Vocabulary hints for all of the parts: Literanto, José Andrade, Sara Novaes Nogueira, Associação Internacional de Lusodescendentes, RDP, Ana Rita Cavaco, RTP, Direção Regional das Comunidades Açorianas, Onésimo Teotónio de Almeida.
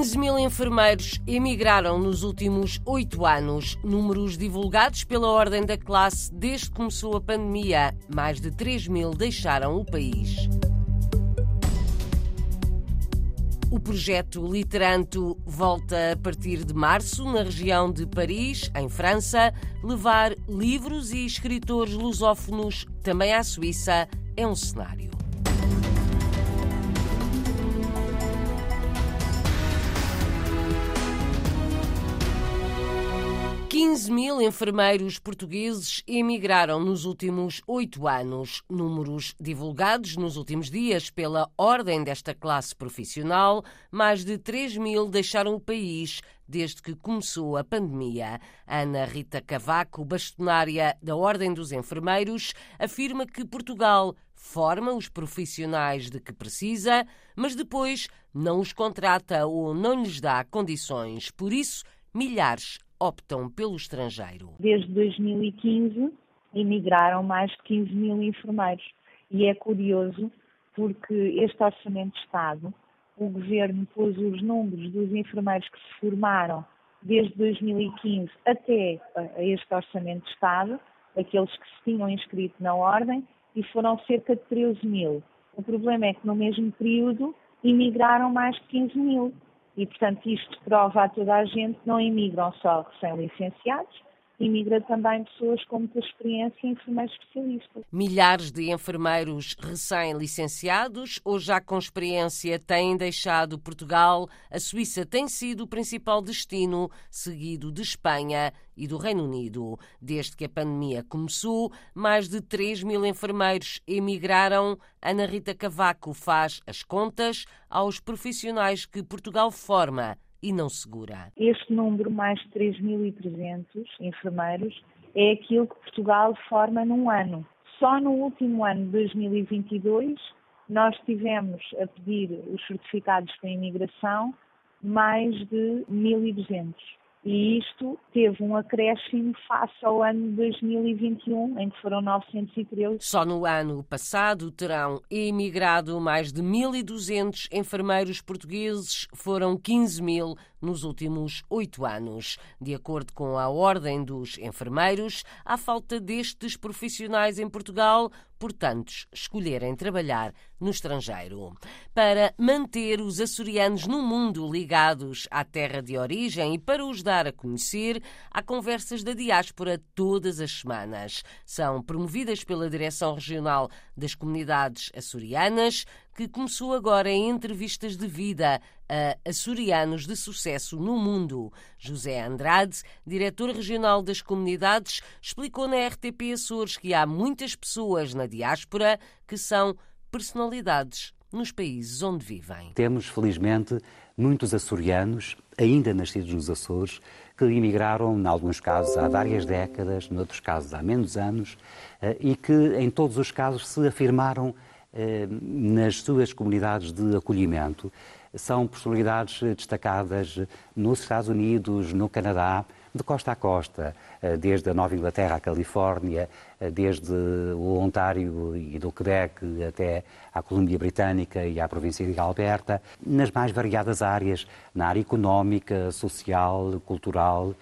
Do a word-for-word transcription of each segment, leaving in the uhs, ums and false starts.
quinze mil enfermeiros emigraram nos últimos oito anos, números divulgados pela Ordem da Classe desde que começou a pandemia. Mais de três mil deixaram o país. O projeto Literanto volta a partir de março, na região de Paris, em França, levar livros e escritores lusófonos também à Suíça é um cenário. quinze mil enfermeiros portugueses emigraram nos últimos oito anos. Números divulgados nos últimos dias pela ordem desta classe profissional, mais de três mil deixaram o país desde que começou a pandemia. Ana Rita Cavaco, bastonária da Ordem dos Enfermeiros, afirma que Portugal forma os profissionais de que precisa, mas depois não os contrata ou não lhes dá condições. Por isso, milhares optam pelo estrangeiro. Desde dois mil e quinze, emigraram mais de quinze mil enfermeiros. E é curioso, porque este Orçamento de Estado, o Governo pôs os números dos enfermeiros que se formaram desde dois mil e quinze até este Orçamento de Estado, aqueles que se tinham inscrito na Ordem, e foram cerca de treze mil. O problema é que no mesmo período emigraram mais de quinze mil. E, portanto, isto prova a toda a gente que não imigram só recém-licenciados, imigra também pessoas com muita experiência em enfermeiros especialistas. Milhares de enfermeiros recém-licenciados ou já com experiência têm deixado Portugal. A Suíça tem sido o principal destino, seguido de Espanha e do Reino Unido. Desde que a pandemia começou, mais de três mil enfermeiros emigraram. Ana Rita Cavaco faz as contas aos profissionais que Portugal forma e não segura. Este número, mais de três mil e trezentos enfermeiros, é aquilo que Portugal forma num ano. Só no último ano de dois mil e vinte e dois, nós tivemos a pedir os certificados para a imigração mais de mil e duzentos. E isto teve um acréscimo face ao ano de dois mil e vinte e um, em que foram novecentos e treze. Só no ano passado terão emigrado mais de mil e duzentos enfermeiros portugueses, foram quinze mil nos últimos oito anos. De acordo com a Ordem dos Enfermeiros, há falta destes profissionais em Portugal, por tantos escolherem trabalhar no estrangeiro. Para manter os açorianos no mundo ligados à terra de origem e para os dar a conhecer, há conversas da diáspora todas as semanas. São promovidas pela Direção Regional das Comunidades Açorianas, que começou agora em entrevistas de vida a açorianos de sucesso no mundo. José Andrade, diretor regional das comunidades, explicou na R T P Açores que há muitas pessoas na diáspora que são personalidades nos países onde vivem. Temos, felizmente, muitos açorianos, ainda nascidos nos Açores, que emigraram, em alguns casos, há várias décadas, noutros casos, há menos anos, e que, em todos os casos, se afirmaram nas suas comunidades de acolhimento. São personalidades destacadas nos Estados Unidos, no Canadá, de costa a costa, desde a Nova Inglaterra à Califórnia, desde o Ontário e do Quebec até à Colômbia Britânica e à província de Alberta, nas mais variadas áreas, na área económica, social, cultural,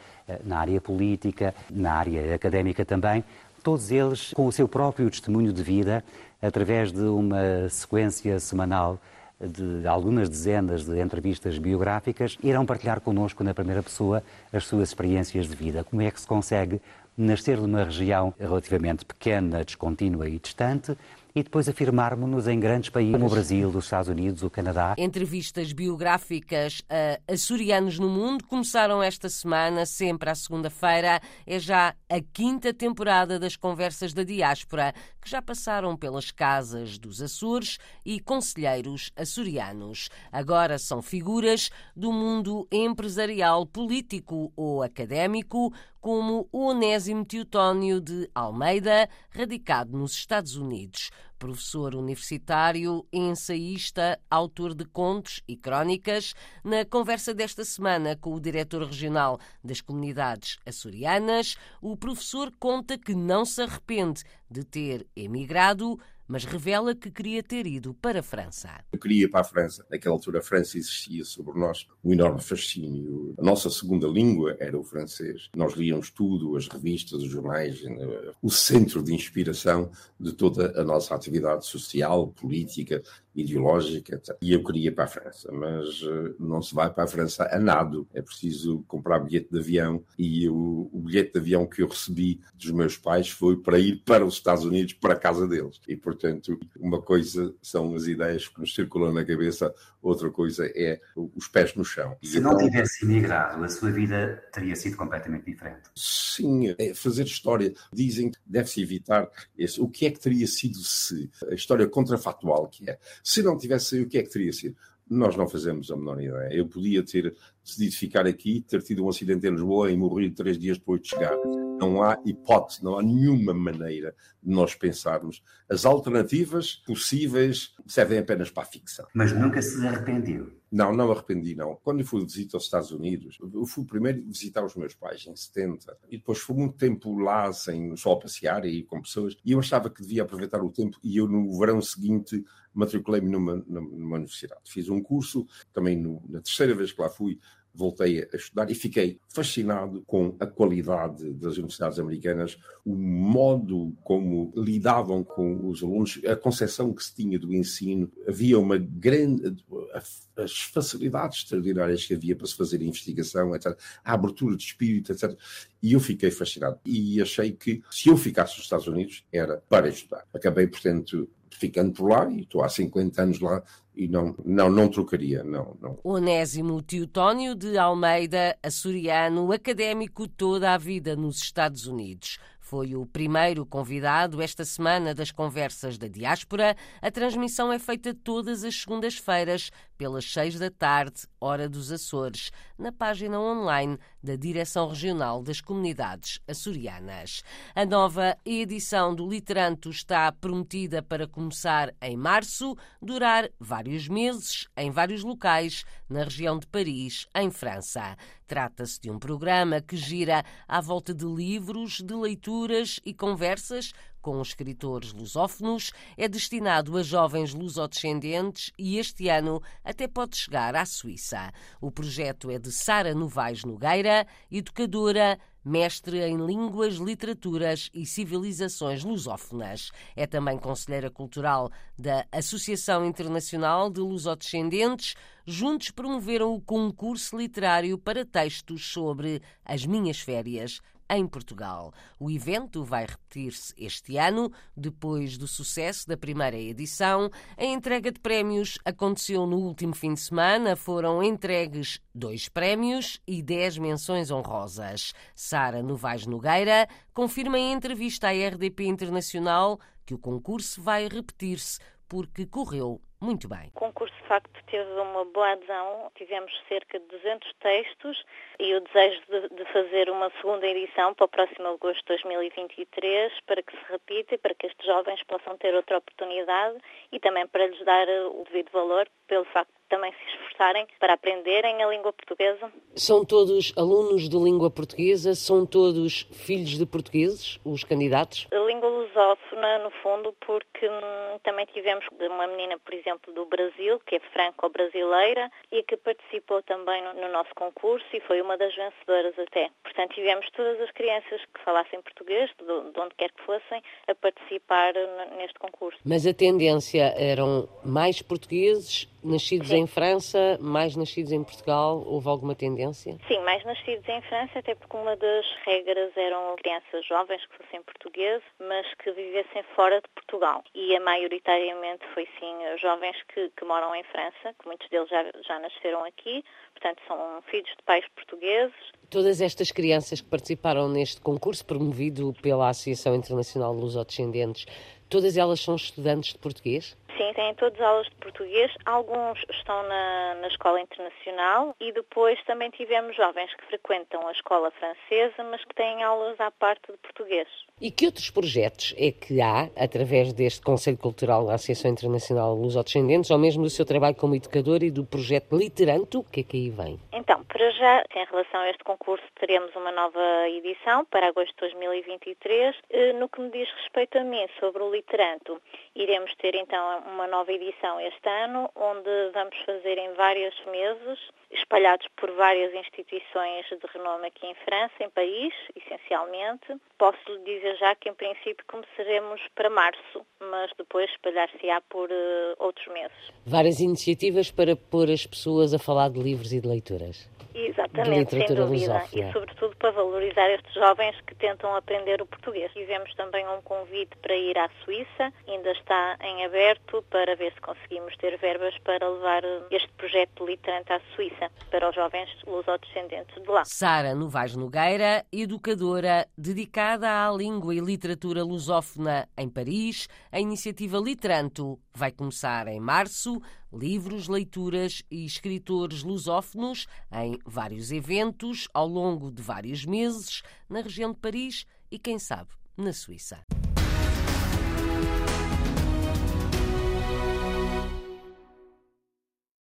na área política, na área académica também, todos eles com o seu próprio testemunho de vida, através de uma sequência semanal de algumas dezenas de entrevistas biográficas, irão partilhar connosco na primeira pessoa as suas experiências de vida. Como é que se consegue nascer numa região relativamente pequena, descontínua e distante, e depois afirmarmos-nos em grandes países como o Brasil, os Estados Unidos, o Canadá. Entrevistas biográficas a açorianos no mundo começaram esta semana, sempre à segunda-feira. É já a quinta temporada das Conversas da Diáspora, que já passaram pelas casas dos Açores e conselheiros açorianos. Agora são figuras do mundo empresarial, político ou académico, como o Onésimo Teotónio de Almeida, radicado nos Estados Unidos. Professor universitário, ensaísta, autor de contos e crónicas, na conversa desta semana com o diretor regional das comunidades açorianas, o professor conta que não se arrepende de ter emigrado, mas revela que queria ter ido para a França. Eu queria ir para a França. Naquela altura a França existia sobre nós um enorme fascínio. A nossa segunda língua era o francês. Nós líamos tudo, as revistas, os jornais, o centro de inspiração de toda a nossa atividade social, política, ideológica, etcétera. E eu queria ir para a França, mas não se vai para a França a nado. É preciso comprar bilhete de avião e o, o bilhete de avião que eu recebi dos meus pais foi para ir para os Estados Unidos, para a casa deles. E, portanto, uma coisa são as ideias que nos circulam na cabeça, outra coisa é os pés no chão. Se não tivesse imigrado, a sua vida teria sido completamente diferente. Sim, é fazer história. Dizem que deve-se evitar isso. O que é que teria sido se? A história contrafactual que é. Se não tivesse saído, o que é que teria sido? Nós não fazemos a menor ideia. Eu podia ter decidido ficar aqui, ter tido um acidente em Lisboa e morrer três dias depois de chegar. Não há hipótese, não há nenhuma maneira de nós pensarmos. As alternativas possíveis servem apenas para a ficção. Mas nunca se arrependeu? Não, não arrependi, não. Quando eu fui de visita aos Estados Unidos, eu fui primeiro visitar os meus pais, em setenta, e depois fui muito tempo lá, sem só passear e com pessoas, e eu achava que devia aproveitar o tempo, e eu no verão seguinte matriculei-me numa, numa universidade. Fiz um curso, também no, na terceira vez que lá fui, voltei a estudar e fiquei fascinado com a qualidade das universidades americanas, o modo como lidavam com os alunos, a concepção que se tinha do ensino. Havia uma grande... as facilidades extraordinárias que havia para se fazer a investigação, etcétera, a abertura de espírito, etcétera. E eu fiquei fascinado. E achei que se eu ficasse nos Estados Unidos, era para estudar. Acabei, portanto, ficando por lá, e estou há cinquenta anos lá, e não, não, não trocaria, não, não. Onésimo Teotónio de Almeida, açoriano, académico toda a vida nos Estados Unidos. Foi o primeiro convidado esta semana das Conversas da Diáspora. A transmissão é feita todas as segundas-feiras, pelas seis da tarde, hora dos Açores, na página online da Direção Regional das Comunidades Açorianas. A nova edição do Literanto está prometida para começar em março, durar vários meses, em vários locais, na região de Paris, em França. Trata-se de um programa que gira à volta de livros, de leituras e conversas com escritores lusófonos. É destinado a jovens lusodescendentes e este ano até pode chegar à Suíça. O projeto é de Sara Novaes Nogueira, educadora, mestre em línguas, literaturas e civilizações lusófonas. É também conselheira cultural da Associação Internacional de Lusodescendentes. Juntos promoveram o concurso literário para textos sobre as minhas férias em Portugal. O evento vai repetir-se este ano, depois do sucesso da primeira edição. A entrega de prémios aconteceu no último fim de semana. Foram entregues dois prémios e dez menções honrosas. Sara Novaes Nogueira confirma em entrevista à R D P Internacional que o concurso vai repetir-se porque correu muito bem. O concurso, de facto, teve uma boa adesão. Tivemos cerca de duzentos textos e o desejo de, de fazer uma segunda edição para o próximo agosto de dois mil e vinte e três, para que se repita e para que estes jovens possam ter outra oportunidade e também para lhes dar o devido valor pelo facto de também se esforçarem para aprenderem a língua portuguesa. São todos alunos de língua portuguesa? São todos filhos de portugueses, os candidatos? A língua lusófona, no fundo, porque hum, também tivemos uma menina, por exemplo, exemplo do Brasil, que é franco-brasileira e que participou também no, no nosso concurso e foi uma das vencedoras até. Portanto, tivemos todas as crianças que falassem português, de, de onde quer que fossem, a participar n- neste concurso. Mas a tendência eram mais portugueses nascidos Sim. em França, mais nascidos em Portugal? Houve alguma tendência? Sim, mais nascidos em França, até porque uma das regras eram crianças jovens que fossem portugueses, mas que vivessem fora de Portugal. E a maioritariamente foi sim jovens Que, que moram em França, que muitos deles já, já nasceram aqui, portanto são filhos de pais portugueses. Todas estas crianças que participaram neste concurso promovido pela Associação Internacional de Lusodescendentes, todas elas são estudantes de português? Sim, têm todas aulas de português, alguns estão na, na escola internacional e depois também tivemos jovens que frequentam a escola francesa, mas que têm aulas à parte de português. E que outros projetos é que há, através deste Conselho Cultural da Associação Internacional de Lusodescendentes, ou mesmo do seu trabalho como educador e do projeto Literanto, o que é que aí vem? Então, para já, em relação a este concurso, teremos uma nova edição para agosto de dois mil e vinte e três. No que me diz respeito a mim, sobre o Literanto, iremos ter então uma nova edição este ano, onde vamos fazer em vários meses, espalhados por várias instituições de renome aqui em França, em Paris, essencialmente. Posso lhe dizer já que, em princípio, começaremos para março, mas depois espalhar-se-á por uh, outros meses. Várias iniciativas para pôr as pessoas a falar de livros e de leituras. Exatamente, sem dúvida. E, sobretudo, para valorizar estes jovens que tentam aprender o português. Fizemos também um convite para ir à Suíça. Ainda está em aberto para ver se conseguimos ter verbas para levar este projeto Literante à Suíça, para os jovens lusodescendentes de lá. Sara Novaes Nogueira, educadora dedicada à língua e literatura lusófona em Paris, a iniciativa Literanto vai começar em março. Livros, leituras e escritores lusófonos em vários eventos ao longo de vários meses na região de Paris e, quem sabe, na Suíça.